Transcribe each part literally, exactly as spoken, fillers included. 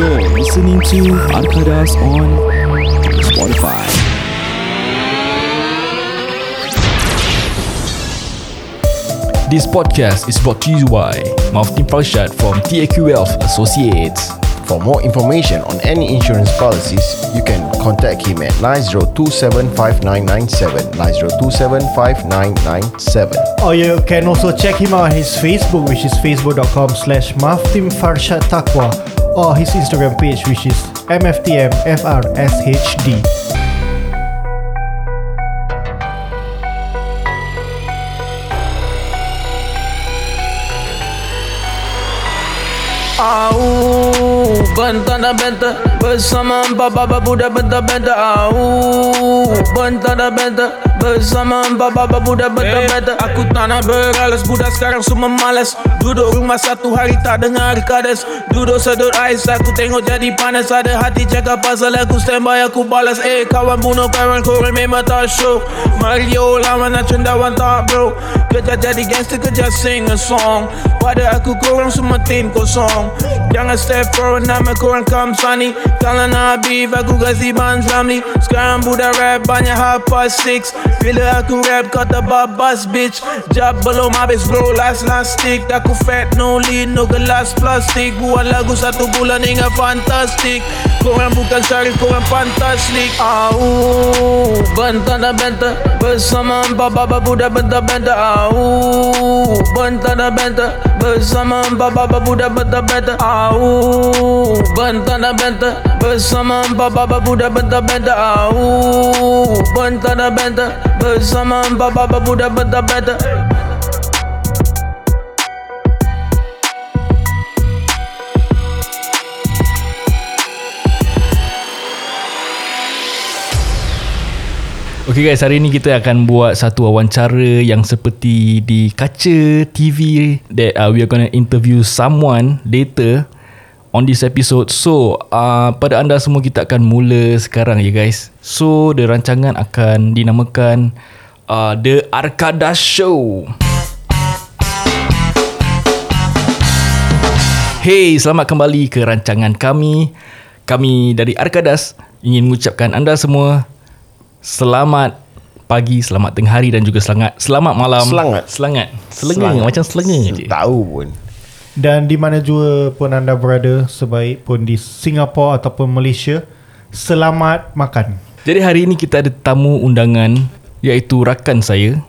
You're listening to Arkadas on Spotify. This podcast is brought to you by Maftim Farshad from T A Q Wealth Associates. For more information on any insurance policies, you can contact him at nine zero two seven five nine nine seven, nine zero two seven five nine nine seven. Or you can also check him out on his Facebook, which is facebook.com slash Maftim Farshad Taqwa, or his Instagram page, which is M F T M F R S H D. Bentana benta bersama baba budak benta benta au bentana benta bersama baba budak benta benta. Aku tak nak beralas, budak sekarang semua malas. Duduk rumah satu hari tak dengar Arkadas. Duduk sedut ais, aku tengok jadi panas. Ada hati cakap pasal aku stand by, aku balas. Eh kawan bunuh kawan, korang memang tak show. Mario lawan nak cendawan tak bro. Kerja jadi gangster, kerja sing a song. Pada aku korang semua tim kosong. Jangan step forward, nama korang Kamsani. Kalau nak Habib, aku kasi Ban Zamli. Sekarang budak rap banyak hafaz six. Bila aku rap, kata babas bitch. Jab belum habis bro, last last stick. Aku fat, no lean, no gelas plastik. Buat lagu satu bulan hingga fantastik. Korang bukan Syarif, korang fantastik. Au, bentana benta bersama baba budak benta benta. Au, bentana benta bersama baba budak benta benta. Au, bentana benta bersama baba budak benta benta. Au, bentana benta bersama baba budak benta benta. Okay guys, hari ni kita akan buat satu wawancara yang seperti di kaca T V, that uh, we are going to interview someone later on this episode. So, uh, pada anda semua, kita akan mula sekarang ya guys. So, the rancangan akan dinamakan uh, The Arkadas Show. Hey, selamat kembali ke rancangan kami. Kami dari Arkadas ingin mengucapkan anda semua selamat pagi, selamat tengah hari dan juga selangat, selamat malam. Selangat. Selangat. Selengeng, macam selengeng je. Tahu pun. Dan di mana jua pun anda berada, sebaik pun di Singapura ataupun Malaysia, selamat makan. Jadi hari ini kita ada tamu undangan, iaitu rakan saya.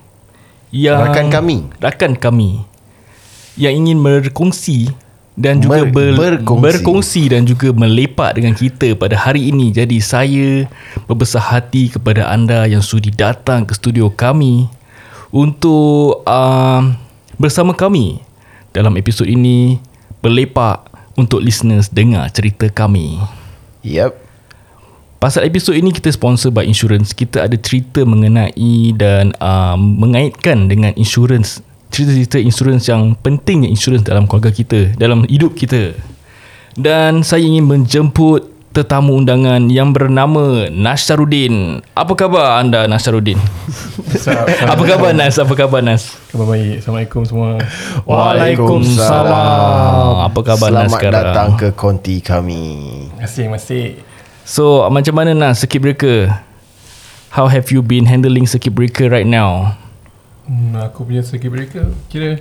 Yang rakan kami. Rakan kami. Yang ingin berkongsi dan juga Ber, berkongsi. berkongsi dan juga melepak dengan kita pada hari ini. Jadi saya berbesar hati kepada anda yang sudi datang ke studio kami untuk uh, bersama kami dalam episod ini berlepak untuk listeners dengar cerita kami. Yep. Pasal episod ini kita sponsor by insurance. Kita ada cerita mengenai dan uh, mengaitkan dengan insurans, cerita-cerita insurans yang pentingnya insurans dalam keluarga kita, dalam hidup kita. Dan saya ingin menjemput tetamu undangan yang bernama Nasharudin. Apa khabar anda Nasharudin? Apa khabar Nas? Apa khabar Nas? Khabar baik. Assalamualaikum semua. Waalaikumsalam. Apa khabar Nas sekarang? Selamat datang ke konti kami. Terima kasih. So macam mana Nas, circuit breaker? How have you been handling circuit breaker right now? Hmm, aku punya circuit breaker kira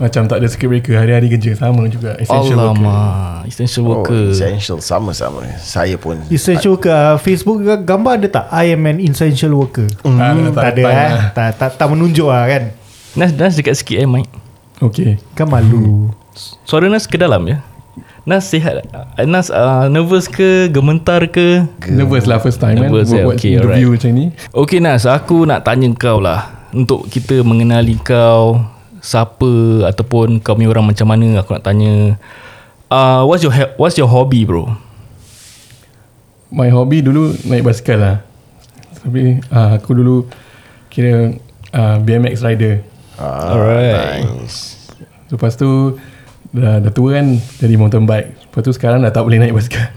macam tak ada circuit breaker, hari-hari kerja sama juga. Essential Allah worker. Alamak, essential worker. Oh, essential sama-sama. Saya pun essential worker. Facebook gambar ada tak? I am an essential worker. Hmm, tak, tak, tak ada. Lah. Tak, tak, tak menunjuk lah kan. Nas, Nas dekat sikit eh mic. Okay. Kan malu. Hmm. Suara Nas ke dalam ya? Nas sihat? Nas uh, nervous ke? Gementar ke? Nervous lah first time nervous, kan. Yeah, buat okay, interview right. Macam ni. Okay Nas, aku nak tanya kau lah. Untuk kita mengenali kau siapa ataupun kau ni orang macam mana, aku nak tanya uh, what's your what's your hobby bro? My hobby dulu naik basikal lah. Tapi uh, aku dulu kira uh, B M X rider. Ah, alright. Nice. Lepas tu dah, dah tua kan jadi mountain bike. Lepas tu sekarang dah tak boleh naik basikal.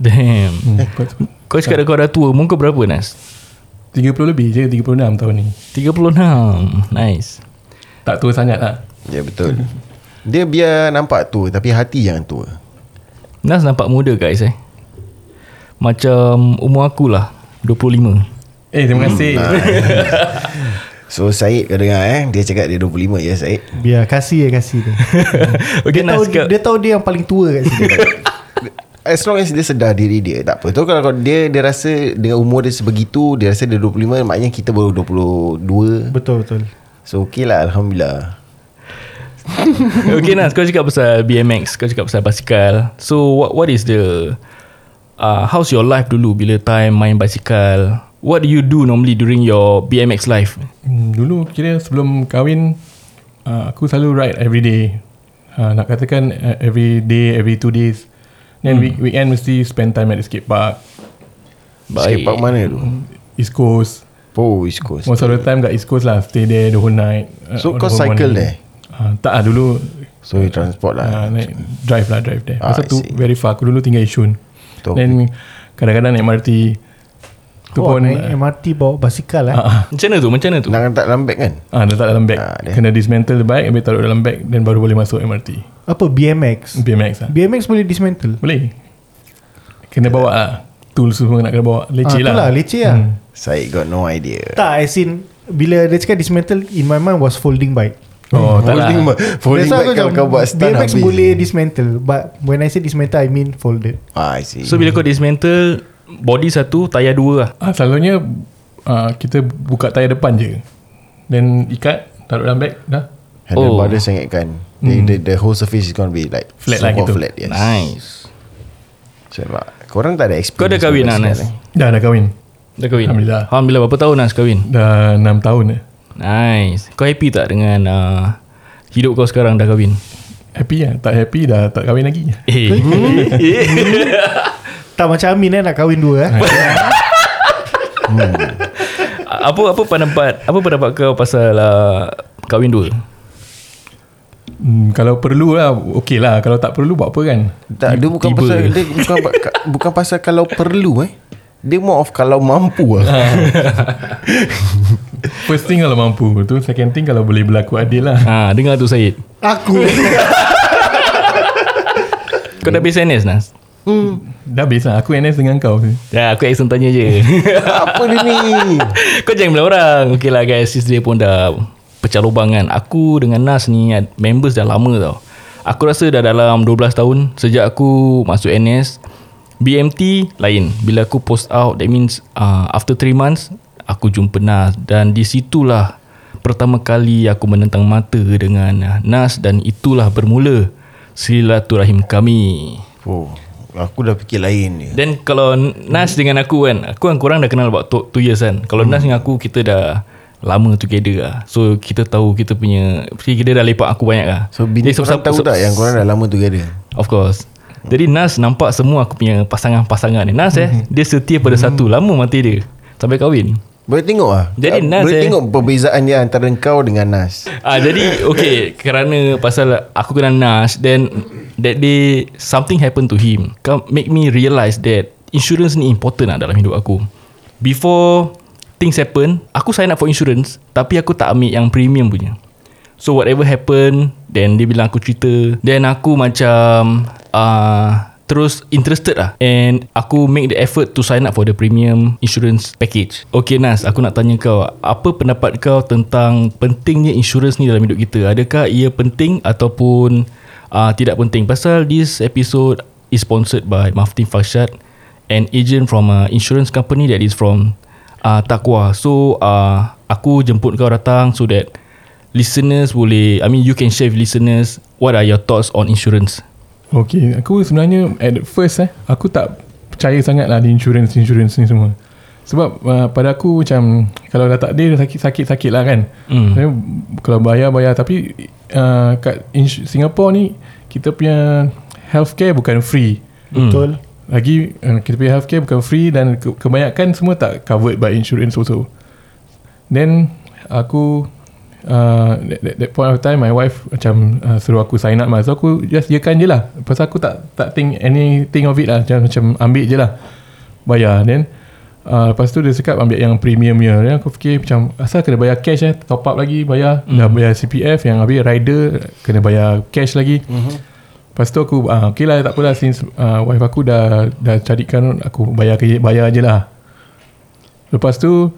Damn. Hmm, tu, kau cakap kau dah tua. Umur kau berapa Nas? tiga puluh lebih je, tiga puluh enam tahun ni. tiga puluh enam, nice. Tak tua sangat lah. Ya betul. Dia biar nampak tua tapi hati jangan tua. Nas nampak muda guys eh. Macam umur aku lah, dua puluh lima. Eh, terima kasih. Hmm. So Syed kau dengar eh, dia cakap dia dua puluh lima ya Syed. Biar kasih ya kasih tu. Okay, dia, Nas, tahu, dia tahu dia yang paling tua kat sini. As long as dia sedar diri dia, tak apa. Tu kalau dia dia rasa dengan umur dia sebegitu, dia rasa dia dua puluh lima, maknanya kita baru dua puluh dua. Betul betul. So okay lah, alhamdulillah. Okay Nas, kau cakap pasal B M X, kau cakap pasal basikal. So what what is the uh, how's your life dulu bila time main basikal? What do you do normally during your B M X life? Hmm, dulu kira sebelum kahwin, uh, aku selalu ride every day. Uh, nak katakan uh, every day, every two days. Then hmm. weekend mesti spend time at the skate park. Baik. Skate park mana tu? East Coast. Oh, East Coast. Most of the time kat East Coast lah. Stay there the whole night. So uh, kau cycle there? Uh, tak lah dulu. So you transport lah. Uh, naik, drive lah, drive there. Ah, pasal tu very far. Aku dulu tinggal Yishun. Toh. Then kadang-kadang naik M R T. Tu oh, pun naik M R T bawa basikal eh. Uh, macam mana tu? Macam mana tu? Nak letak dalam bag kan? Ah, uh, letak dalam bag. Uh, Kena dismantle the bike, habis taruh dalam bag, dan baru boleh masuk M R T. Apa? B M X? B M X lah. B M X boleh dismantle? Boleh. Kena bawa lah. Tools semua nak kena bawa. Leceh uh, lah. Itulah, leceh lah. Hmm. Syed got no idea. Tak, as in, bila dia cakap dismantle, in my mind was folding bike. Oh, hmm. tak folding lah. Ba- folding bike kalau kau buat stand B M X habis. Boleh dismantle. But when I say dismantle, I mean folded. Ah, I see. So, bila kau dismantle, body satu, tayar dua lah. Ah, selalunya uh, kita buka tayar depan je, then ikat, taruh dalam bag dah. Handlebar dia sengitkan. The whole surface is going to be like flat lah gitu. Flat, yes. Nice. Sebab korang tak ada experience. Kau dah kahwin lah Nas? Dah, dah kahwin. Dah kahwin? Alhamdulillah. Alhamdulillah. Berapa tahun Nas kahwin? Dah enam tahun eh. Nice. Kau happy tak dengan uh, hidup kau sekarang dah kahwin? Happy lah. Tak happy dah tak kahwin lagi. Eh. Tak macam Amin eh, nak kahwin dua eh. hmm. Apa apa pendapat apa pendapat kau pasal uh, kahwin dua? Hmm, kalau perlu lah okey lah, kalau tak perlu buat apa kan? Tak, dia bukan Tiba. pasal dia bukan bukan pasal kalau perlu eh. Dia more of kalau mampu lah. First thing kalau mampu, tu second thing kalau boleh berlaku adil lah. Ha, dengar tu Syed. Aku. Kau dah habis N S Nas? Hmm. Dah habis lah. Aku N S dengan kau. Ya, aku accent tanya je. Apa dia ni? Kau jangan bilang orang. Okay lah guys, sis dia pun dah pecah lubang kan. Aku dengan Nas ni members dah lama tau. Aku rasa dah dalam dua belas tahun sejak aku masuk N S. B M T lain. Bila aku post out, that means uh, after three months aku jumpa Nas. Dan di situlah pertama kali aku menentang mata dengan Nas. Dan itulah bermula silaturahim kami. Oh, aku dah fikir lain je. Then kalau Nas hmm. dengan aku kan, aku kan korang dah kenal about two years kan. Kalau hmm. Nas dengan aku, kita dah lama together lah. So kita tahu kita punya, kita dah lepak aku banyak lah. So bini korang tahu tak yang korang dah lama together? Of course. Jadi Nas nampak semua aku punya pasangan-pasangan ni. Nas eh, dia setia pada satu. Lama mati dia sampai kahwin. Boleh tengok lah. Jadi Nas boleh eh, tengok perbezaan dia antara kau dengan Nas. Ah, jadi okay, kerana pasal aku kenal Nas, then that day something happened to him. Make me realise that insurance ni important lah dalam hidup aku. Before things happen, aku sign up for insurance, tapi aku tak ambil yang premium punya. So whatever happen, then dia bilang aku cerita, then aku macam uh, terus interested lah, and aku make the effort to sign up for the premium insurance package. Okay Nas, aku nak tanya kau, apa pendapat kau tentang pentingnya insurance ni dalam hidup kita? Adakah ia penting ataupun Uh, tidak penting? Pasal this episode is sponsored by Maftim Farshad, an agent from an insurance company that is from uh, T A Q. So uh, aku jemput kau datang so that listeners boleh, I mean you can share with listeners what are your thoughts on insurance. Okay, aku sebenarnya at first eh, aku tak percaya sangat lah di insurance-insurance ni semua. Sebab uh, pada aku macam kalau dah takdir sakit-sakit lah kan. mm. Jadi, kalau bayar-bayar, tapi Uh, kat ins- Singapore ni kita punya healthcare bukan free. Betul. Mm. Lagi uh, kita punya healthcare bukan free, dan ke- kebanyakan semua tak covered by insurance also. Then aku uh, that, that, that point of time my wife macam uh, suruh aku sign up lah. So aku just iakan je lah. Pasal aku tak tak think anything of it lah. Macam, macam ambil je lah, bayar. Then Uh, lepas tu dia cakap ambil yang premium punya. Dan aku fikir macam asal kena bayar cash eh, top up lagi bayar. mm. Dah bayar C P F, yang habis rider kena bayar cash lagi. mm-hmm. Lepas tu aku ah, okay lah, takpelah, since ah, wife aku dah dah carikan, aku bayar bayar je lah. Lepas tu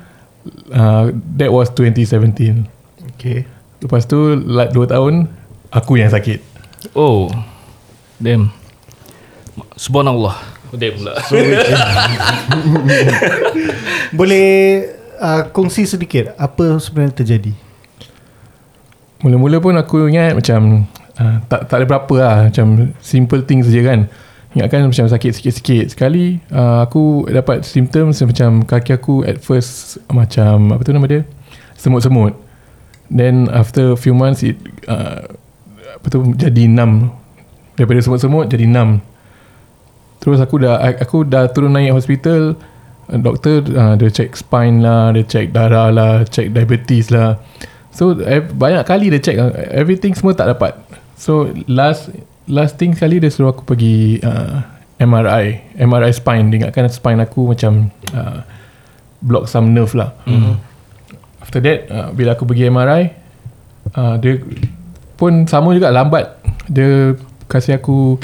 ah, that was twenty seventeen. Okay. Lepas tu like dua tahun aku yang sakit. Oh damn, subhanallah. Damn lah. So, boleh uh, kongsi sedikit apa sebenarnya terjadi? Mula-mula pun aku ingat macam uh, tak, tak ada berapa lah, macam simple things je kan. Ingatkan macam sakit sikit-sikit. Sekali uh, aku dapat simptom macam kaki aku at first macam apa tu nama dia, semut-semut. Then after few months it uh, apa tu, jadi numb. Daripada semut-semut jadi numb. Terus aku dah aku dah turun naik hospital, doktor uh, dia check spine lah, dia check darah lah, check diabetes lah. So eh, banyak kali dia check, everything semua tak dapat. So last last thing kali dia suruh aku pergi uh, M R I M R I spine. Dia ingatkan spine aku macam uh, block some nerve lah. Mm-hmm. After that uh, bila aku pergi M R I uh, dia pun sama juga lambat. Dia kasih aku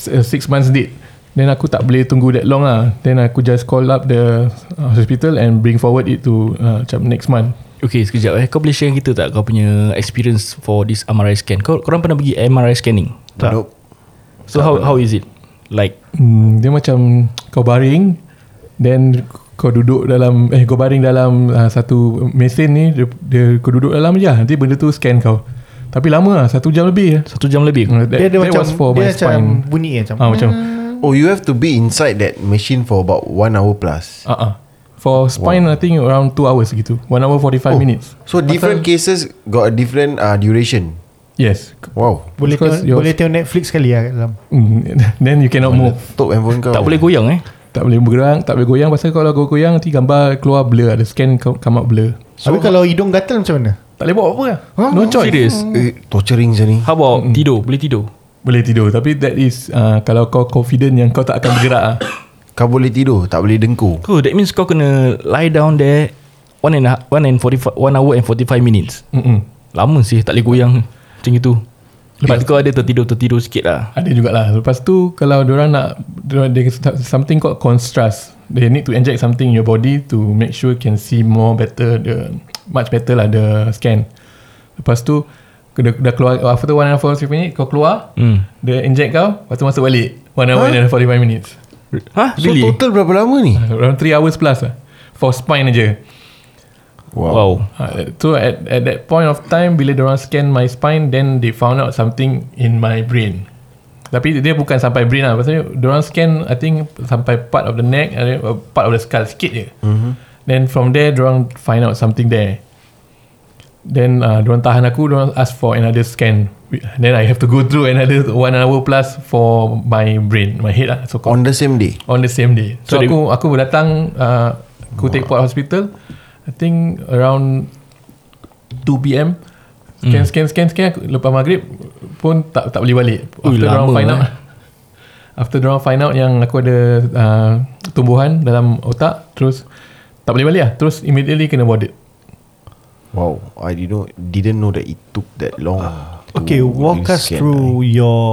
six months date. Then aku tak boleh tunggu that long lah. Then aku just call up the uh, hospital and bring forward it to uh, macam next month. Okay, sekejap eh. Kau boleh share kita tak kau punya experience for this M R I scan? Kau korang pernah pergi M R I scanning? Tak. Nope. So tak how pernah. How is it? Like hmm, dia macam kau baring, then kau duduk dalam eh kau baring dalam uh, satu mesin ni, dia, dia kau duduk dalam je lah. Nanti benda tu scan kau. Tapi lama lah, satu jam lebih. Satu jam lebih. Uh, that, dia ada macam dia macam bunyi macam. Ah macam. Oh, you have to be inside that machine for about one hour plus. Uh-uh. For spine, wow. I think around two hours gitu. one hour forty-five oh. minutes. So different Pasal cases got a different uh, duration. Yes. Wow. Boleh boleh tengok Netflix sekali lah kat dalam. Then you cannot move. Top handphone kau. Tak boleh goyang eh. Tak boleh bergerak, tak boleh goyang. Pasal kalau kau goyang nanti gambar keluar blur, ada scan come out blur. So Habis kalau hidung gatal macam mana? Tak boleh buat apa lah. Huh? No choice. Serious. Eh, torturing je ni. How about mm-hmm. tidur? Boleh tidur? Boleh tidur. Tapi that is uh, kalau kau confident yang kau tak akan bergerak lah. Kau boleh tidur, tak boleh dengkur. Oh, that means kau kena lie down there one hour and forty-five minutes. Mm-mm. Lama sih, tak boleh goyang macam itu. Lepas tu kau ada tertidur-tertidur sikit lah. Ada jugalah. Lepas tu kalau diorang nak diorang, they, something called contrast. They need to inject something in your body to make sure you can see more better the, much better lah the scan. Lepas tu Dah, dah keluar after one hour forty-five minutes kau keluar, mm. dia inject kau, lepas tu masuk balik one hour and forty-five minutes. Huh? Really? So total berapa lama ni? Around three hours plus lah for spine aja. Wow, wow. Uh, So at, at that point of time bila diorang scan my spine, then they found out something in my brain. Tapi dia bukan sampai brain lah. Maksudnya diorang scan I think sampai part of the neck, part of the skull sikit je. Mm-hmm. Then from there diorang find out something there. Then uh, diorang tahan aku, diorang ask for another scan. Then I have to go through another one hour plus for my brain, my head lah. So, on the same day? On the same day. So, so aku they... aku datang uh, Khoo Teck Puat Hospital I think around two p.m. Scan, mm. scan, scan, scan. Lepas maghrib pun tak tak boleh balik. After diorang find out eh. After diorang find out yang aku ada uh, tumbuhan dalam otak, terus tak boleh balik lah. Terus immediately kena boarded. Wow, I didn't know, didn't know that it took that long. Okay, walk us through I. your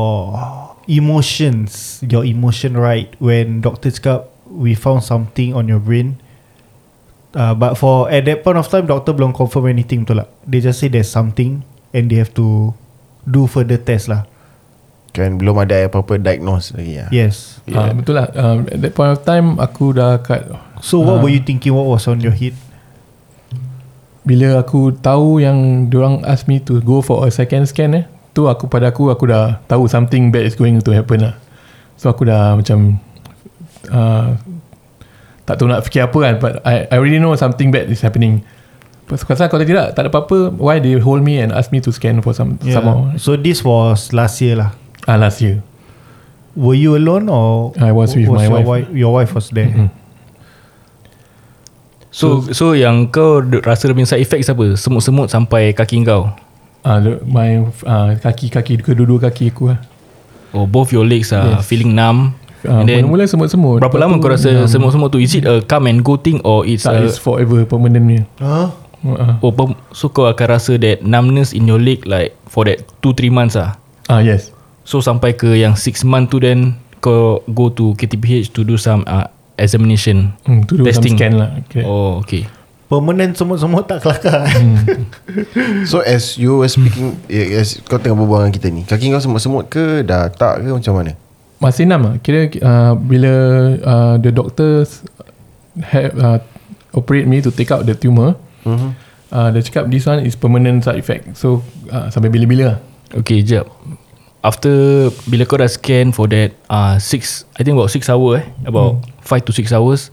emotions, your emotion right when doctor cakap we found something on your brain. Uh, but for at that point of time, doctor belum confirm anything betul lah. They just say there's something and they have to do further test lah. Kan belum ada apa-apa diagnose lagi lah. Yes. Yeah. Uh, betul lah. Um, at that point of time, aku dah kat. So what uh, were you thinking? What was on your head? Bila aku tahu yang diorang ask me to go for a second scan eh, tu aku pada aku aku dah tahu something bad is going to happen lah. So aku dah macam uh, tak tahu nak fikir apa kan, but I, I already know something bad is happening. Pasal kalau tidak tak ada apa-apa, why they hold me and ask me to scan for some, yeah. somehow. So this was last year lah. Ah last year. Were you alone or I was with was my your wife. wife. Your wife was there. Mm-hmm. So, so so yang kau rasa punya side effect apa? Semut-semut sampai kaki kau? Ah, uh, my uh, kaki-kaki, kedua-dua kaki aku lah. Oh, both your legs are yes. feeling numb. Uh, and then mula-mula semut-semut. Berapa lama kau rasa um, semut-semut tu? Is it a come and go thing or it's a, is forever permanentnya? Huh? Uh-huh. Oh, so kau akan rasa that numbness in your leg like for that two to three months ah? Ah, uh, yes. So sampai ke yang six month tu, then kau go to K T P H to do some uh, examination, hmm, to do testing, scan lah. Okay. Oh okay. Permanent semua-semua tak kelakar. Hmm. So as you were speaking, as kau tengah berbual dengan kita ni, kaki kau semut-semut ke dah tak ke macam mana? Masih enam lah. Kira uh, bila uh, the doctors have uh, operate me to take out the tumour, uh-huh. uh, dia cakap this one is permanent side effect. So uh, sampai bila-bila lah. Okay jap. After bila kau dah scan for that uh, six, I think about six hours eh, about five hmm. to six hours.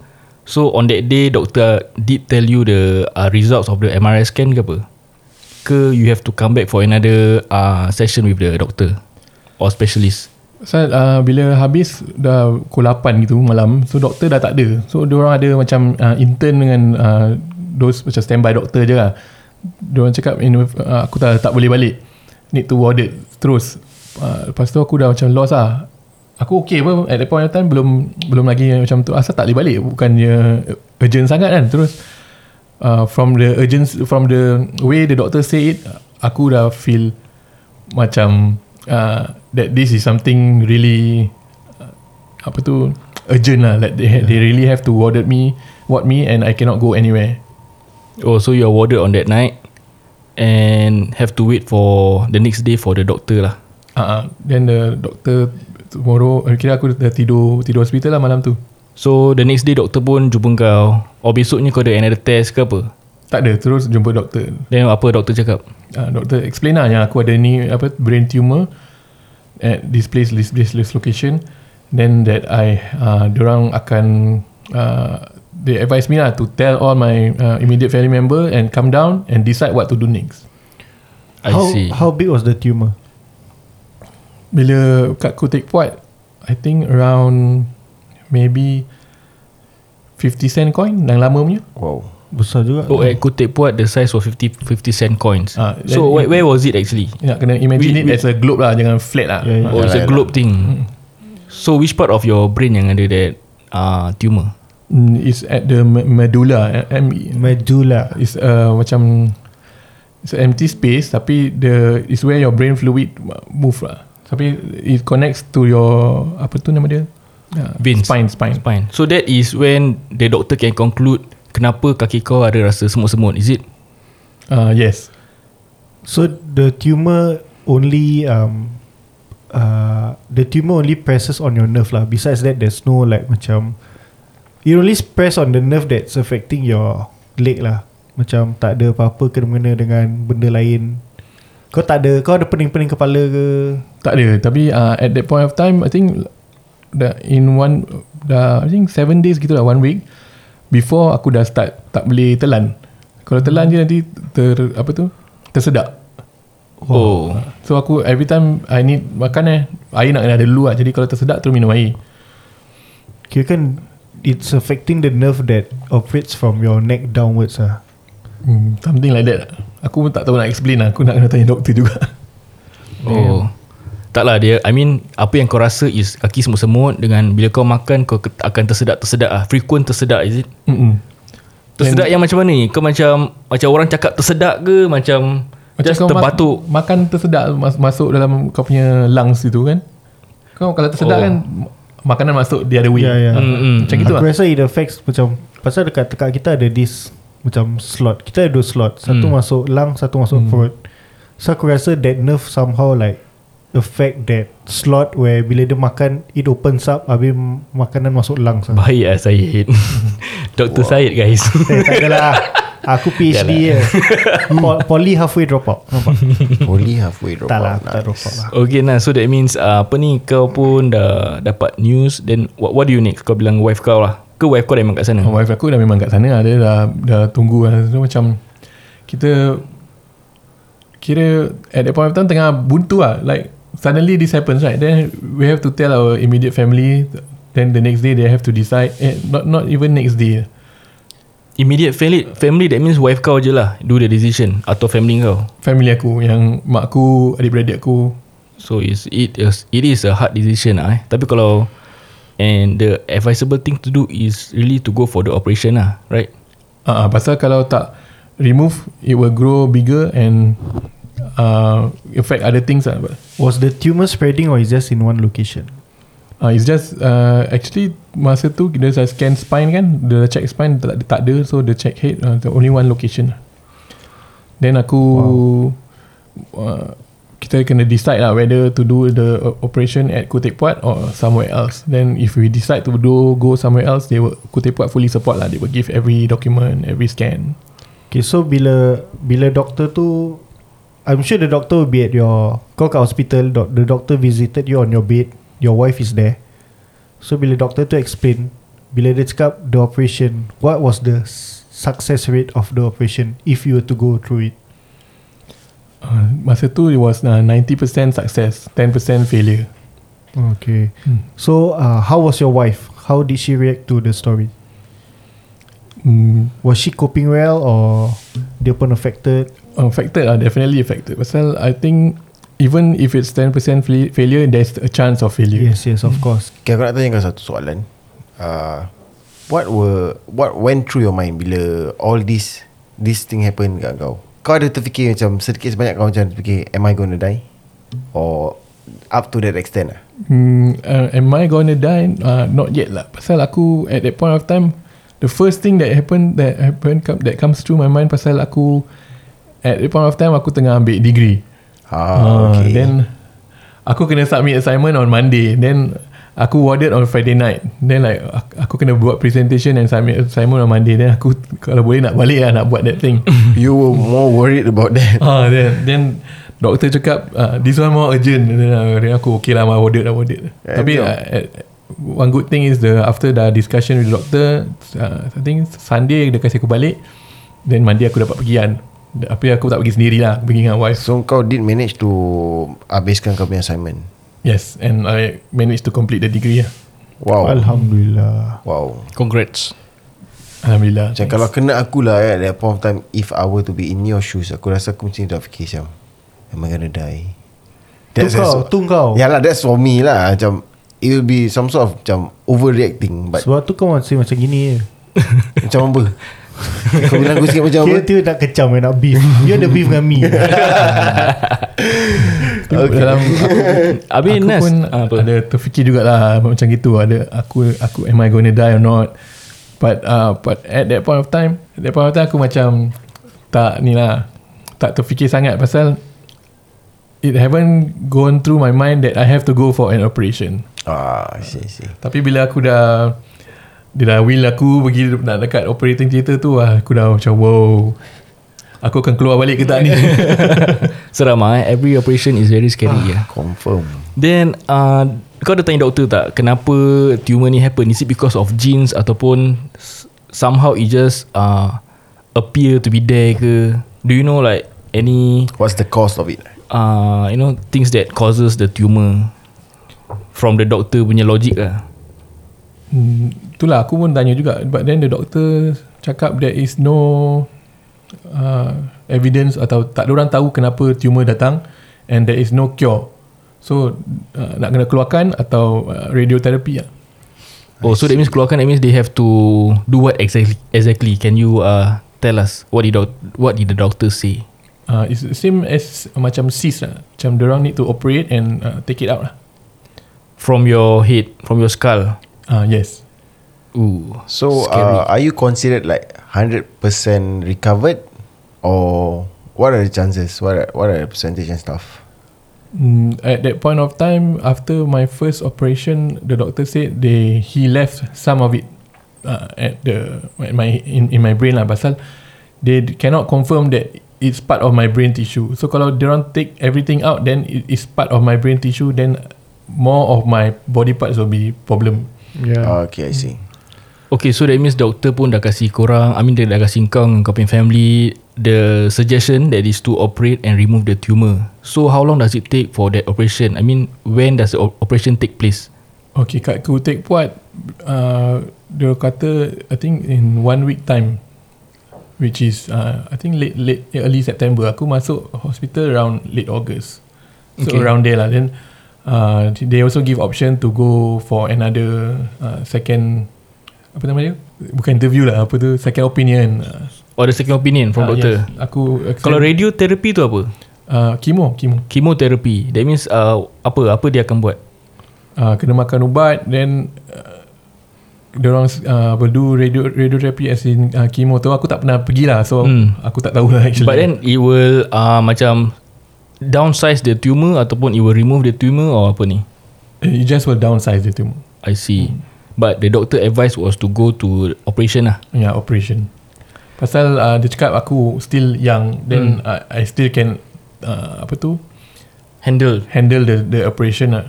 So on that day, doctor did tell you the uh, results of the M R I scan ke apa? Ke you have to come back for another uh, session with the doctor or specialist? So uh, bila habis dah pukul lapan gitu malam, so doctor dah tak ada. So diorang ada macam uh, intern dengan uh, those macam standby doctor je lah. Diorang cakap uh, aku tak, tak boleh balik, need to warded terus. uh, Lepas tu aku dah macam lost lah. Aku okay pun at that point of time, belum belum lagi macam tu, asal tak boleh balik, bukannya urgent sangat kan. Terus uh, from the urgent, from the way the doctor say it, aku dah feel macam uh, that this is something really uh, apa tu, urgent lah, like they, they really have to warded me ward me and I cannot go anywhere. Oh, so you're warded on that night and have to wait for the next day for the doctor lah. Ah, uh, then the doctor tomorrow, kira aku dah tidur tidur hospital lah malam tu. So the next day doctor pun jumpa kau, or besoknya kau ada another test ke apa? Tak ada, terus jumpa doktor. Then apa doktor cakap? Uh, doktor explain lah yang aku ada ni apa, brain tumour at this place, this place, this location. Then that I uh, diorang akan uh, they advise me lah to tell all my uh, immediate family member and come down and decide what to do next. I how, see. How big was the tumour? Bila kat Khoo Teck Puat, I think around maybe fifty cent coin, yang lama punya. Wow, besar juga. Oh, at Khoo Teck Puat the size was fifty cent coins. Ah, so where, where was it actually? Ya, kena imagine we, it we, as a globe lah, jangan flat lah. Yeah, yeah. Oh, it's a globe thing. Hmm. So which part of your brain yang ada that uh, tumour? Mm, it's at the medulla. M- medulla. It's uh, macam it's an empty space, tapi the is where your brain fluid move lah. Tapi it connects to your apa tu nama dia? Veins. Spine, spine, spine. So that is when the doctor can conclude kenapa kaki kau ada rasa semut-semut, is it? Uh, yes. So the tumour only um, uh, the tumour only presses on your nerve lah. Besides that, there's no like macam, it only press on the nerve that's affecting your leg lah. Macam tak ada apa-apa kena-mengena dengan benda lain. Kau tak ada, kau ada pening-pening kepala ke? Tak ada, tapi uh, at that point of time, I think dah in one, dah I think seven days gitu lah, one week before aku dah start tak boleh telan. Kalau telan je nanti ter apa tu, tersedak. Oh. So aku every time I need makan eh, air nak kena ada dulu lah. Jadi kalau tersedak terus minum air. Kira kan it's affecting the nerve that operates from your neck downwards lah. Hmm, something like that. Aku pun tak tahu nak explain lah. Aku nak kena tanya doktor juga. Oh, taklah dia, I mean, apa yang kau rasa is kaki semut-semut, dengan bila kau makan kau akan tersedak-tersedak lah. Frequent tersedak, is it? Mm-mm. Tersedak And yang macam mana ni? Kau macam macam orang cakap tersedak ke? Macam, macam just terbatuk ma- makan tersedak mas- masuk dalam kau punya lungs itu kan? Kau kalau tersedak oh. kan, makanan masuk the other way. yeah, yeah. Mm-hmm. Macam gitu lah. Aku rasa it affects macam, pasal dekat tekak kita ada this macam slot, kita ada dua slot, satu hmm. masuk lung, satu masuk hmm. perut. So aku rasa that nerve somehow like affect that slot where bila dia makan, it opens up, habis makanan masuk lung. Baik lah Syed. Doktor wow. Syed guys. Eh, tak adalah, aku P H D je. Poly halfway drop out. Poly halfway drop out. Tak lah, tak drop out lah. Okay nah, so that means uh, apa ni, kau pun dah dapat news, then what, what do you need? Kau bilang wife kau lah ke? Wife kau dah memang kat sana? Oh, wife aku dah memang kat sana. Dia dah, dah tunggu lah. So macam kita kira at that point of time tengah buntu lah. Like suddenly this happens right, then we have to tell our immediate family. Then the next day they have to decide. eh, Not not even next day, immediate family, family that means wife kau je lah do the decision, atau family kau? Family aku, yang mak aku, adik-beradik aku. So is it, is, it is a hard decision lah eh. Tapi kalau, and the advisable thing to do is really to go for the operation lah, right? Ah, uh, pasal kalau tak remove, it will grow bigger and uh, affect other things. Uh. Was the tumour spreading or is just in one location? Uh, it's just uh, actually masa tu dia saya scan spine kan, dia check spine tak, tak ada, so dia check head, uh, only one location. Then aku wow. uh, kita kena decide lah whether to do the operation at Khoo Teck Puat or somewhere else. Then if we decide to do go somewhere else, they will, Khoo Teck Puat fully support lah, they will give every document, every scan. Okay, so bila bila doktor tu, I'm sure the doctor will be at your, kau kat hospital, do, the doctor visited you on your bed. Your wife is there. So bila doktor tu explain, bila dia cakap the operation, what was the success rate of the operation if you were to go through it? Uh, masa tu it was uh, ninety percent success, ten percent failure. Okay. Hmm. So uh, how was your wife? How did she react to the story? Hmm. Was she coping well or dia pun affected? Uh, affected lah, uh, definitely affected. Pasal I think even if it's ten percent failure, there's a chance of failure. Yes, yes, of course. Okay, aku nak tanyakan satu soalan. Uh, what were, what went through your mind bila all this, this thing happen kat kau? Kau ada terfikir macam sedikit sebanyak kau macam terfikir, am I going to die? Or up to that extent lah? Hmm, uh, am I going to die? Uh, not yet lah. Pasal aku at that point of time, the first thing that happened, that happened, that comes through my mind, pasal aku at that point of time, aku tengah ambil degree. Ah, okay. uh, Then aku kena submit assignment on Monday. Then aku warded on Friday night. Then like aku kena buat presentation and submit assignment on Monday. Then aku kalau boleh nak balik lah, nak buat that thing. You were more worried about that. Ah, uh, Then Then doktor cakap uh, this one more urgent. Then aku okay lah, warded lah warded. Yeah, Tapi yeah. Uh, one good thing is the after the discussion with the doctor, uh, I think Sunday dia kasi aku balik. Then Monday aku dapat pergian. Tapi aku tak pergi sendirilah, pergi dengan wife. So kau did manage to habiskan kau punya assignment? Yes, and I managed to complete the degree lah. Wow. Alhamdulillah. Wow. Congrats. Alhamdulillah. Macam kalau kena akulah at that point of time, if I were to be in your shoes, aku rasa aku mesti dah fikir macam, am I gonna die? That's tu kau, so, tu kau. Yalah, that's for me lah. Macam it will be some sort of macam overreacting, but sebab tu kau masih macam gini je. Macam apa? Kau bilang aku sikit macam apa? Dia nak kecam, nak beef. Dia ada beef dengan me. Okay. Habis aku, aku pun apa? Ada terfikir jugalah macam gitu. Ada aku, aku am I going to die or not? But uh, but at that point of time, at that point of time aku macam tak ni lah, tak terfikir sangat pasal it haven't gone through my mind that I have to go for an operation. Ah, I see, I see. Tapi bila aku dah dia dah will aku pergi nak dekat operating theatre tu, aku dah macam wow, aku akan keluar balik ke tak ni? Seram lah eh? Every operation is very scary ah, yeah. Confirm. Then uh, kau ada tanya doktor tak kenapa tumour ni happen? Is it because of genes ataupun somehow it just uh, appear to be there ke? Do you know like any, what's the cause of it? Uh, you know things that causes the tumour from the doctor punya logic lah. Hmm, itulah aku pun tanya juga, but then the doctor cakap there is no uh, evidence atau tak ada orang tahu kenapa tumour datang and there is no cure, so uh, nak kena keluarkan atau uh, radiotherapy lah. Oh, so that means keluarkan, that means they have to do what exactly? Exactly, can you uh, tell us what did doc- what did the doctor say? Uh, it's the same as uh, macam cyst lah, macam diorang need to operate and uh, take it out lah from your head, from your skull. Ah uh, yes. Ooh. So uh, are you considered like one hundred percent recovered or what are the chances? What are, what are the percentage and stuff? Mm, at that point of time after my first operation, the doctor said they he left some of it uh, at the at my in, in my brain lah, pasal they cannot confirm that it's part of my brain tissue. So kalau they don't take everything out, then it is part of my brain tissue, then more of my body parts will be problem. Yeah. Okay, I see. Okay, so that means doktor pun dah kasih korang, I mean dia dah kasih kau dengan kau punya family the suggestion that is to operate and remove the tumour. So how long does it take for that operation? I mean when does the operation take place? Okay, kat Khoo Teck Puat uh, dia kata I think in one week time, which is uh, I think late late early September. Aku masuk hospital around late August. So okay, around there lah. Then Uh, they also give option to go for another uh, second, apa nama dia? Bukan interview lah, apa tu? Second opinion. Or the second opinion from uh, doctor. Yes. Aku accept. Kalau radiotherapy tu apa? Uh, chemo, chemo. Chemotherapy. That means uh, apa apa dia akan buat? Uh, kena makan ubat, then uh, diorang uh, do radio, radiotherapy as in uh, chemo tu. Aku tak pernah pergilah, so hmm. aku tak tahu lah actually. But then it will uh, macam downsize the tumour ataupun it will remove the tumour or apa ni? It just will downsize the tumour. I see. Hmm. But the doctor advice was to go to operation lah. Yeah, operation. Pasal uh, dia cakap aku still young, then hmm. uh, I still can Uh, apa tu handle handle the the operation lah.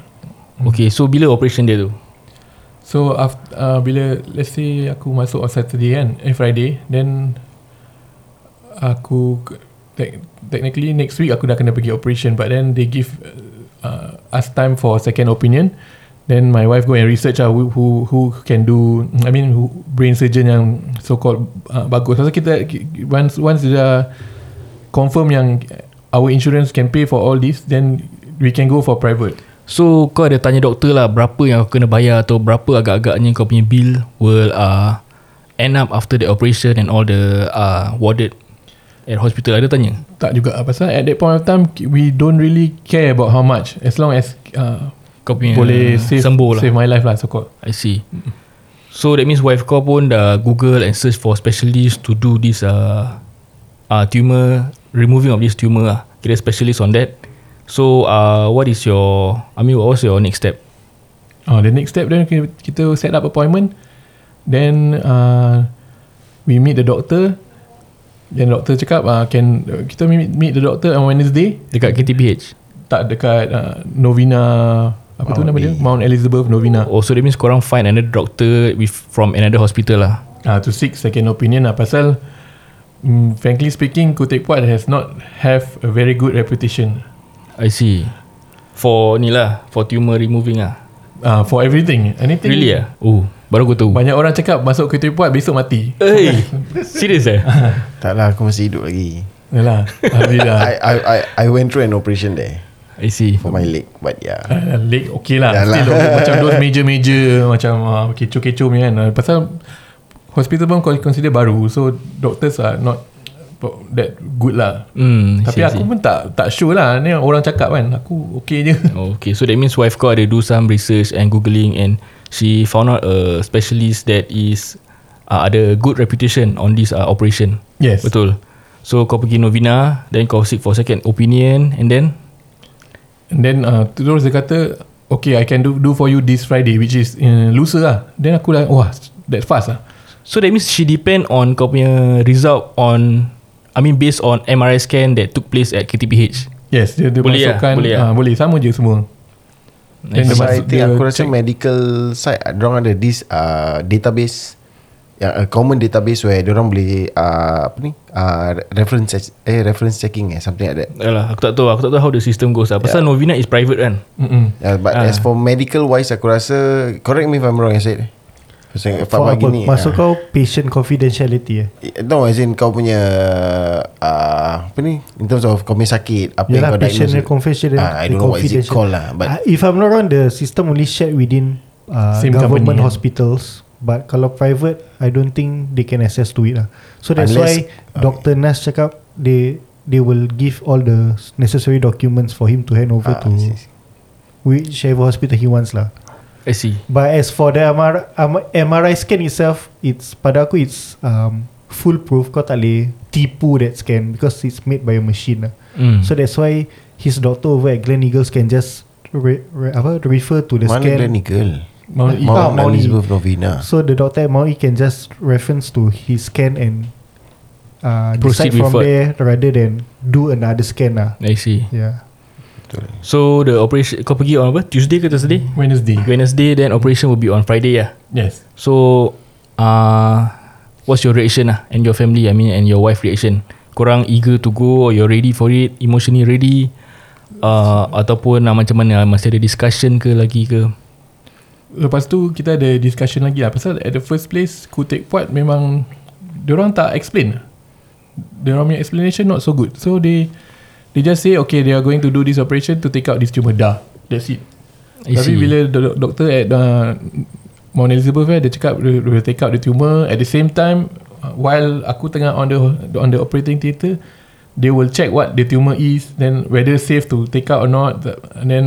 Okay, so bila operation dia tu? So after, uh, bila let's say aku masuk on Saturday kan, eh Friday, then aku te- technically next week aku dah kena pergi operation, but then they give uh, us time for second opinion. Then my wife go and research lah, who who, who can do, I mean who, brain surgeon yang so called uh, bagus. So kita once once dah confirm yang our insurance can pay for all this, then we can go for private. So kau ada tanya doktor lah berapa yang kau kena bayar atau berapa agak-agaknya kau punya bill will uh, end up after the operation and all the uh, warded at hospital? Ada tanya? Tak juga, pasal at that point of time we don't really care about how much, as long as uh, kau punya boleh save, lah. save my life lah so called. I see. So that means wife kau pun dah google and search for specialist to do this uh, uh, tumour removing of this tumour lah. Kira specialist on that. So uh, what is your, I mean what was your next step? Oh, the next step then kita set up appointment, then uh, we meet the doctor. Then doktor cakap uh, can kita meet, meet the doctor on Wednesday dekat K T P H. Tak, dekat uh, Novena, apa Mount tu nama dia? Mount Elizabeth Novena. Oh, so that means korang find another doctor with from another hospital lah. Ah, uh, to seek second opinion lah, pasal Mm, frankly speaking, Khoo Teck Puat has not have a very good reputation. I see. For ni lah, for tumour removing lah. Ah, uh, for everything, anything. Really ah? Oh, baru aku tahu. Banyak orang cakap masuk Khoo Teck Puat besok mati. Hey, serius eh? Taklah, aku masih hidup lagi. Yalah, alhamdulillah. I, I I I went through an operation there. I see. For my leg, but yeah. Uh, leg okay lah. Still okay, macam those major-major macam uh, kecoh-kecoh ni kan. Pasal hospital pun consider baru, so doctors are not that good lah. Mm, Tapi see, aku see. pun tak tak sure lah. Ni orang cakap kan, aku okay je. Oh, okay, so that means wife kau ada do some research and googling, and she found out a specialist that is uh, ada good reputation on this uh, operation. Yes, betul. So kau pergi Novena, then kau seek for second opinion, and then and then uh, terus dia kata, okay, I can do do for you this Friday, which is uh, lusa lah. Then aku lah, wah, that fast lah. So that means she depend on kau punya result on, I mean based on M R I scan that took place at K T P H. Yes, dia, dia boleh masukkan, boleh, uh, boleh sama je semua. Nice. Saya think aku rasa medical side diorang ada this uh, database, a common database where diorang boleh uh, apa ni uh, reference eh reference checking eh something like that. Yalah, aku tak tahu aku tak tahu how the system goes lah. Pasal yeah. Novena is private kan. Yeah, but uh. as for medical wise aku rasa, correct me if I'm wrong, I said pasal apa gini. Maksud kau patient confidentiality eh? No, as in kau punya uh, apa ni, in terms of kau punya sakit, apa yang kau diagnose. Patient confidentiality. Uh, I don't know what is it called lah, but uh, if I'm not wrong, the system only shared within uh, government company, hospitals. But kalau private, I don't think they can access to it lah. So that's Unless, why Doctor Okay. Nas cakap they they will give all the necessary documents for him to hand over uh, to whichever hospital he wants lah. I see. But as for the M R I scan itself, it's pada aku it's um, foolproof. Kau tak boleh tipu that scan because it's made by a machine lah. Mm. So that's why his doctor over at Gleneagles can just re, re, apa, refer to the Mana scan. Mana Gleneagles? Mount Elizabeth Novena. So the doctor at Mount E can just reference to his scan and uh, decide from there rather than do another scan lah. I see. Yeah. So the operation, kau pergi on apa? Tuesday ke Thursday? Wednesday. Wednesday, then operation will be on Friday lah. Yes. So uh, what's your reaction lah, and your family, I mean, and your wife reaction? Korang eager to go, or you're ready for it, emotionally ready, uh, ataupun uh, macam mana? Masih ada discussion ke lagi ke? Lepas tu kita ada discussion lagi lah. Pasal at the first place Khoo Teck Puat memang diorang tak explain, diorang punya explanation not so good. So they They just say, okay, they are going to do this operation to take out this tumour. Dah, that's it. I Tapi see. Bila do- doktor at uh, Mount Elizabeth eh, dia cakap they will take out the tumour. At the same time, uh, while aku tengah on the on the operating theatre, they will check what the tumor is, then whether safe to take out or not, and then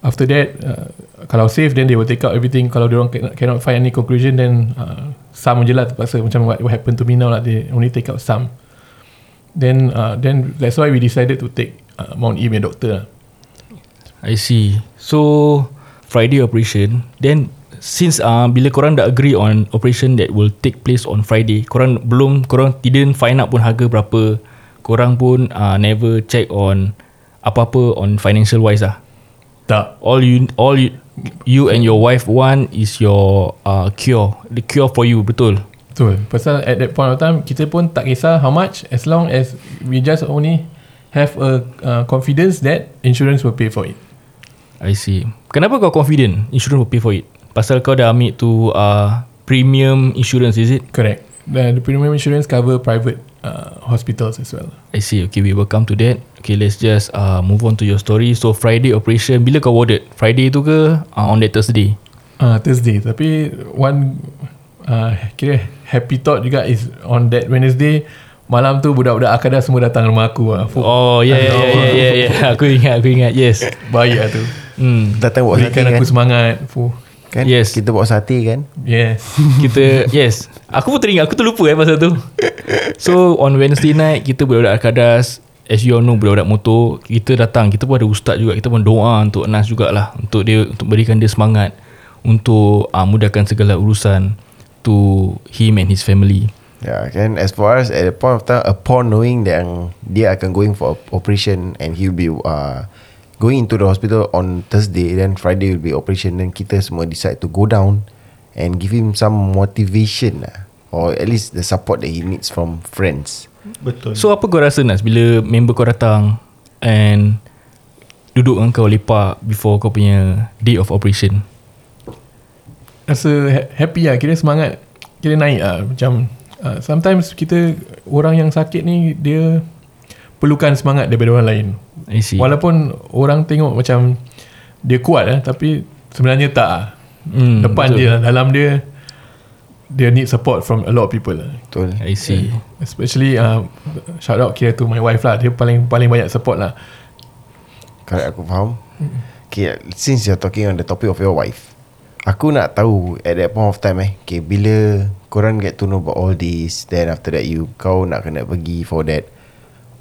after that uh, kalau safe then they will take out everything. Kalau diorang cannot, cannot find any conclusion, then uh, some je lah terpaksa, macam what, what happened to me now lah, they only take out some. Then uh, then that's why we decided to take uh, Mount E punya doctor lah. I see. So Friday operation, then since uh, bila korang dah agree on operation that will take place on Friday, korang belum, korang didn't find out pun harga berapa, korang pun uh, never check on apa-apa on financial wise lah. Tak. All you all you, you and your wife want is your uh, cure, the cure for you, betul? Betul. Pasal at that point of time kita pun tak kisah how much, as long as we just only have a uh, confidence that insurance will pay for it. I see. Kenapa kau confident insurance will pay for it? Pasal kau dah ambil tu uh, premium insurance, is it? Correct. The, the premium insurance cover private uh, hospitals as well. I see. Okay, we will come to that. Okay, let's just uh, move on to your story. So Friday operation, bila kau warded? Friday tu ke uh, on that Thursday? Ah uh, Thursday. Tapi one uh, kira happy thought juga is on that Wednesday. Malam tu budak-budak Arkadas semua datang rumah aku lah. Oh yeah, yeah, yeah, yeah, yeah, yeah. Aku ingat, aku ingat. Yes. Baik lah tu. Hmm. Datang buat sate kan. Aku semangat. Fuh. Kan? Yes. Kita buat sate kan. Yes. Kita yes. Aku pun teringat, aku tu lupa eh pasal tu. So on Wednesday night, kita budak-budak Arkadas, as you all know, budak-budak motor, kita datang. Kita pun ada ustaz juga. Kita pun doa untuk Nas jugalah, untuk dia, untuk berikan dia semangat, untuk uh, mudahkan segala urusan to him and his family. Yeah, and as far as at the point of time, upon knowing that dia akan going for operation and he'll be uh, going into the hospital on Thursday, then Friday will be operation, then kita semua decide to go down and give him some motivation lah, or at least the support that he needs from friends. Betul. So apa kau rasa Nas bila member kau datang and duduk dengan kau lepak before kau punya day of operation? Rasa happy lah, kira semangat, kira naik lah macam. Uh, sometimes kita, orang yang sakit ni dia perlukan semangat daripada orang lain. Walaupun orang tengok macam dia kuat lah, tapi sebenarnya tak lah. Mm, depan betul. Dia dalam dia, dia need support from a lot of people lah. Betul. I see. Yeah. Especially uh, shout out kira to my wife lah, dia paling paling banyak support lah. Correct, aku faham. Okay, since you're talking on the topic of your wife, aku nak tahu at that point of time eh, okay, bila korang get to know about all this, then after that you, kau nak kena pergi for that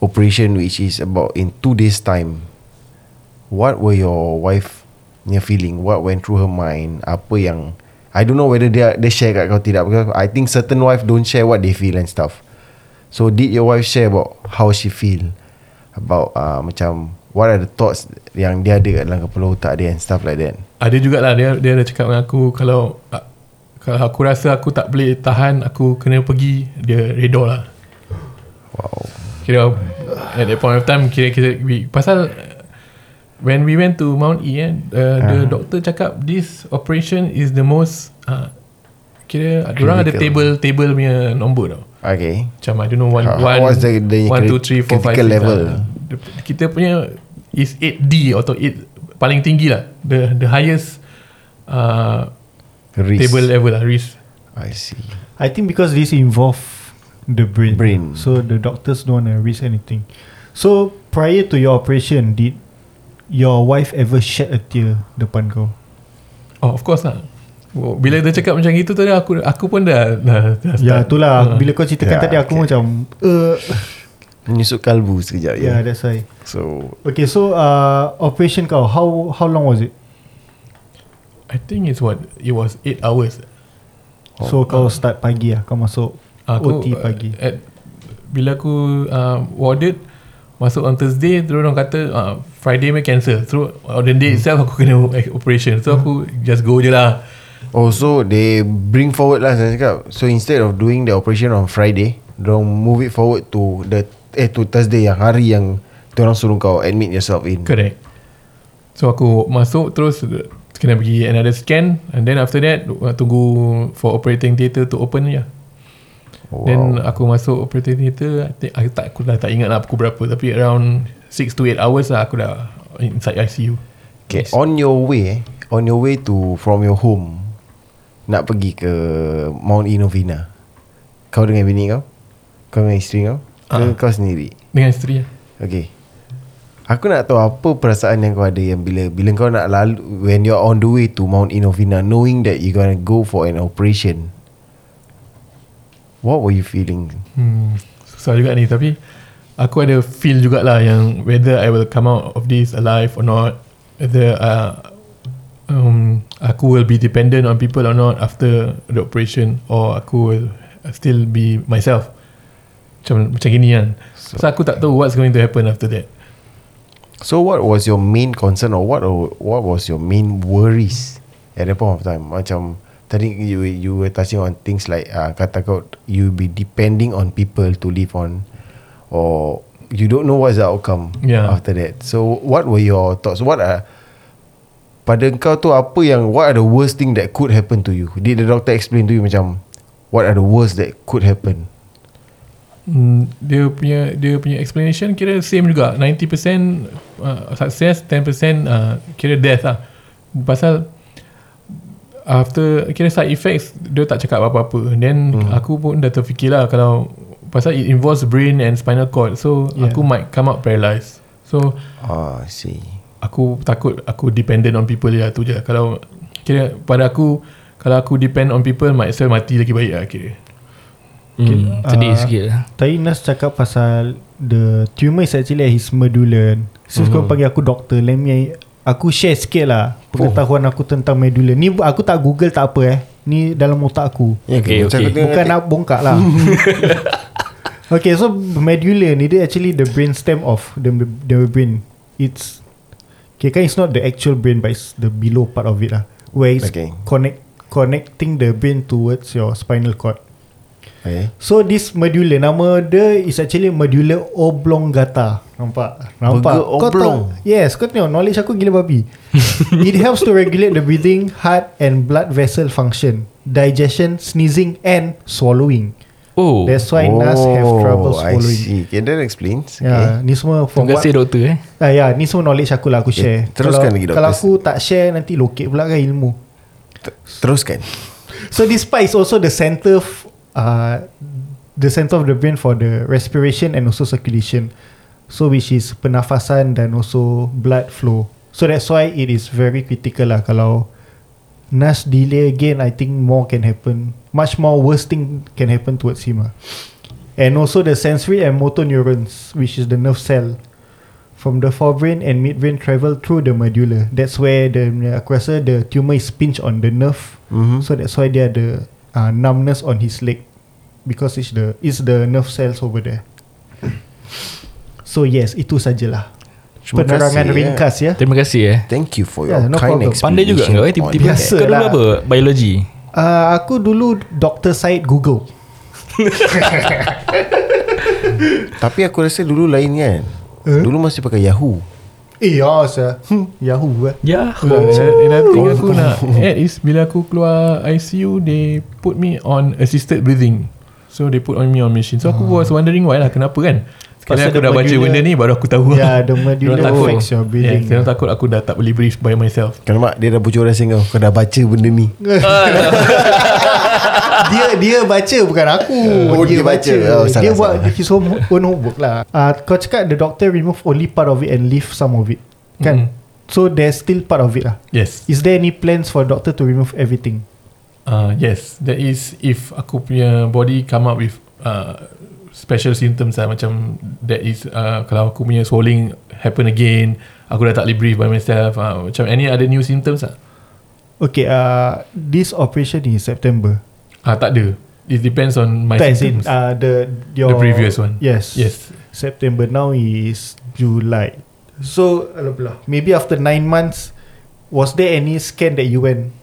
operation which is about in two days time, what were your wife feeling? What went through her mind? Apa yang, I don't know whether dia, dia share kat kau tidak, because I think certain wife don't share what they feel and stuff. So did your wife share about how she feel about uh, macam what are the thoughts yang dia ada kat dalam kepala otak dia and stuff like that? Ada jugalah, dia dia ada cakap dengan aku kalau kalau aku rasa aku tak boleh tahan, aku kena pergi, dia redor lah. Wow. Kira at that point of time, kira, kira we, pasal when we went to Mount E, eh, uh, uh. the doctor cakap this operation is the most uh, kira diorang ada table table punya nombor tau. Okay. Macam I don't know, one, how, one, how the, the one two three four five level lah. Kita punya is eight D atau eight, paling tinggi lah, the the highest uh, risk. Table level lah, risk. I see. I think because this involve the brain, brain. So the doctors don't want to risk anything. So prior to your operation, did your wife ever shed a tear depan kau? Oh, of course lah. Bila dia cakap macam gitu tadi, aku aku pun dah, dah, dah ya itulah. Bila kau ceritakan yeah, tadi aku okay. macam uh, menyusuk kalbu sekejap. Ya yeah, yeah, that's why. So okay, so uh, operation kau, how how long was it? I think it's what it was eight hours. So oh. kau start pagi lah, kau masuk aku, O T pagi at, bila aku uh, warded, masuk on Thursday, terus orang kata uh, Friday may cancel. So on the day hmm. itself aku kena operation. So hmm. aku just go je lah. Oh, so they bring forward lah saya cakap. So instead of doing the operation on Friday, dorang move it forward to the eh to Thursday, yang hari yang dorang suruh kau admit yourself in. Correct. So aku masuk terus kena pergi another scan, and then after that tunggu for operating theatre to open je. Yeah. Wow. Then aku masuk operating theatre, I tak, aku dah tak ingat lah pukul berapa, tapi around six to eight hours lah aku dah inside I C U. Okay, yes. On your way, on your way to from your home nak pergi ke Mount E Novena, kau dengan bini kau? Kau dengan isteri kau? uh-huh. Ke kau sendiri? Dengan isteri. Okay, aku nak tahu apa perasaan yang kau ada yang bila bila kau nak lalu, when you're on the way to Mount Novena, knowing that you're gonna go for an operation, what were you feeling? Hmm, susah juga ni, tapi aku ada feel jugalah yang whether I will come out of this alive or not, whether uh, um, aku will be dependent on people or not after the operation, or aku will still be myself. Macam, macam gini kan. So, so aku tak tahu what's going to happen after that. So what was your main concern, or what or what was your main worries at that point of time? Macam tadi you you were touching on things like uh, kata kau you be depending on people to live on, or you don't know what's the outcome yeah. after that. So what were your thoughts? What are pada kau tu apa yang what are the worst thing that could happen to you? Did the doctor explain to you macam what are the worst that could happen? Mm, dia punya dia punya explanation kira same juga, ninety percent uh, success, ten percent uh, kira death lah. Pasal after kira side effects dia tak cakap apa-apa. Then hmm. aku pun dah terfikir lah kalau pasal it involves brain and spinal cord, so yeah. aku might come out paralyzed. So ah, I see. Aku takut aku dependent on people lah, tu je. Kalau kira pada aku, kalau aku depend on people might as well mati lagi baik lah kira. Hmm, sedih uh, sikit lah. Tadi Nas cakap pasal the tumor is actually his medulla. So mm-hmm. kau panggil aku doktor, let me aku share sikit lah pengetahuan oh. aku tentang medulla. Ni aku tak google tak apa eh, ni dalam otak aku. Okay, okay, okay. Bukan nak bongkak lah. Okay, so medulla ni dia actually the brainstem of the, the brain. It's okay kan, it's not the actual brain but it's the below part of it lah, where it's okay. connect, connecting the brain towards your spinal cord. Okay. So this medulla, nama dia is actually medulla oblongata. Nampak? Nampak? Burger kau oblong. Tahu? Yes, kau tengok knowledge aku gila babi. It helps to regulate the breathing, heart and blood vessel function, digestion, sneezing and swallowing. Oh. That's why oh, Nas have trouble swallowing. I see. Okay, that explains. Yeah, okay. Ni semua terima kasih doktor eh. Ah, ya, ni semua knowledge aku lah, aku share. Okay, teruskan kalau, lagi doktor. Kalau aku tak share nanti lokek pula kan ilmu. Teruskan. So this part is also the center of Uh, the center of the brain for the respiration and also circulation, so which is pernafasan dan also blood flow. So that's why it is very critical lah. Kalau Nas delay again, I think more can happen, much more worse thing can happen towards him lah. And also the sensory and motor neurons, which is the nerve cell from the forebrain and midbrain travel through the medulla. That's where the aku rasa the tumor is pinched on the nerve, mm-hmm. so that's why dia ada Uh, numbness on his leg because it's the it's the nerve cells over there. So yes, itu sajalah. Penerangan ringkas ya. Terima kasih eh. Thank you for your yeah, no kind explanation. Pandai juga kau eh tiba-tiba. Biasa kau dulu apa? Biologi. Uh, aku dulu Doctor Syed Google. Tapi aku rasa dulu lain kan. Huh? Dulu masih pakai Yahoo. Eh ya sah hmm. Yahoo eh. Yahoo. Nanti aku nak add is bila aku keluar I C U, they put me on assisted breathing. So they put on me on machine. So aku oh. was wondering why lah, kenapa kan. Sekali aku dah baca benda ni baru aku tahu. Ya, yeah, the medulla affects your breathing. Saya yeah, takut aku dah tak boleh breathe by myself. Kenapa dia dah bocor rasa kau kau dah baca benda ni. Dia dia baca bukan aku. Oh, dia, dia baca. baca. Oh, salah, dia buat his own homework lah. Uh, kau cakap the doctor remove only part of it and leave some of it. Kan? Mm. So there's still part of it lah. Yes. Is there any plans for doctor to remove everything? Uh, yes. That is if aku punya body come up with uh, special symptoms lah. Macam that is uh, kalau aku punya swelling happen again, aku dah tak boleh breathe by myself. Uh, macam any other new symptoms lah. Okay. Uh, this operation is September. Ah, tak ada. It depends on my That's symptoms. It, uh, the your the previous one. Yes. Yes. September now is July. So, alah, maybe after nine months, was there any scan that you went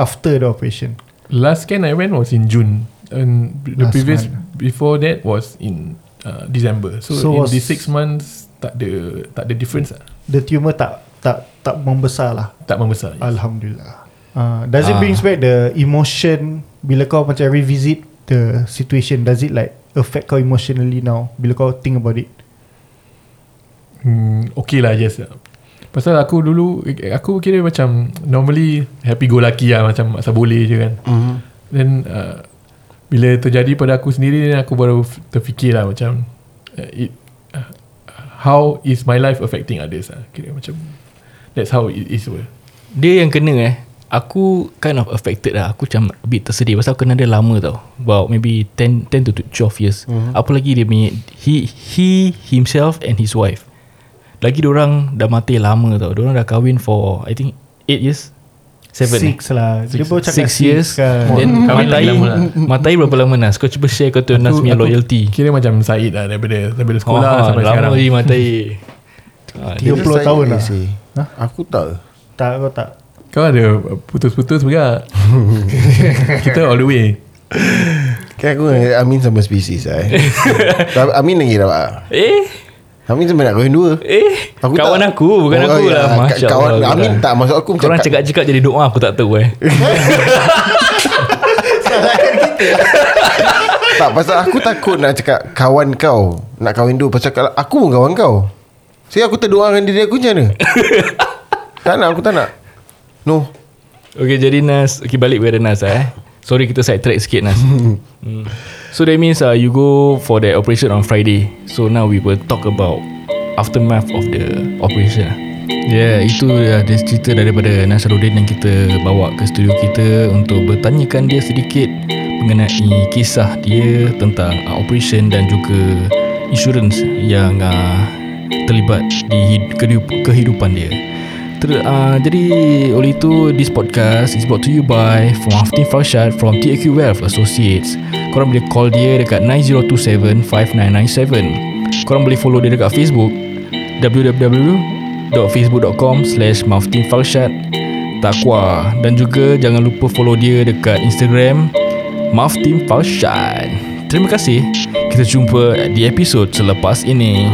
after the operation? Last scan I went was in June, and the Last previous month. Before that was in uh, December. So, so in the six months tak ada tak ada difference. The tumor tak tak tak membesar lah. Tak membesar. Yes. Alhamdulillah. Uh, does it brings ah. back the emotion bila kau macam revisit the situation? Does it like affect kau emotionally now bila kau think about it? Hmm, okay lah, yes. Pasal aku dulu aku kira macam normally happy go lucky lah, macam asal boleh je kan. Mm-hmm. Then uh, bila terjadi pada aku sendiri, aku baru terfikir lah macam it, uh, how is my life affecting others lah. Kira macam that's how it is. Dia yang kena eh. Aku kind of affected lah. Aku macam a bit tersedih pasal aku kenal dia lama tau. About maybe ten to twelve years. Mm-hmm. Apa lagi dia punya he, he himself and his wife. Lagi diorang dah mati lama tau. Diorang dah kahwin for I think eight years. seven six lah. Dia baru cakap six years kan. Then kahwin lagi lama lah. Matai berapa lama Nas? Kau cuba share kau tu Nas punya loyalty. Kira macam Said lah daripada, daripada sekolah oh, sampai lama sekarang. Lama lagi Matai. thirty tahun lah. Ha? Aku tak. Tak kau tak. Kau ada putus-putus juga. Kita all the way. Kan aku Amin sama spesies lah eh. Amin lagi dah lah. Eh Amin sama nak kahwin dua. Eh aku kawan tak, aku bukan oh, aku ya, lah Masya kawan Allah, Amin tak masuk aku. Korang cakap-cakap jadi doa aku tak tahu eh. Salahkan kita. Tak pasal aku takut nak cakap kawan kau nak kahwin dua. Pasal aku pun kawan kau. Saya aku terdoakan diri aku macam mana. Tak nak aku tak nak. No. Okay jadi Nas, okay, balik kepada Nas eh. Sorry kita side track sikit Nas. mm. So that means uh, you go for the operation on Friday. So now we will talk about aftermath of the operation. Yeah, itu uh, dia cerita daripada Nasharudin yang kita bawa ke studio kita untuk bertanyakan dia sedikit mengenai kisah dia tentang uh, operation dan juga insurans yang uh, terlibat di kehidupan dia. Uh, jadi oleh itu this podcast is brought to you by Maftim Farshad from T A Q Wealth Associates. Korang boleh call dia dekat nine zero two seven five nine nine seven. Korang boleh follow dia dekat Facebook w w w dot facebook dot com slash maftim farshad Taqwa. Dan juga jangan lupa follow dia dekat Instagram Maftim Farshad. Terima kasih. Kita jumpa di episod selepas ini.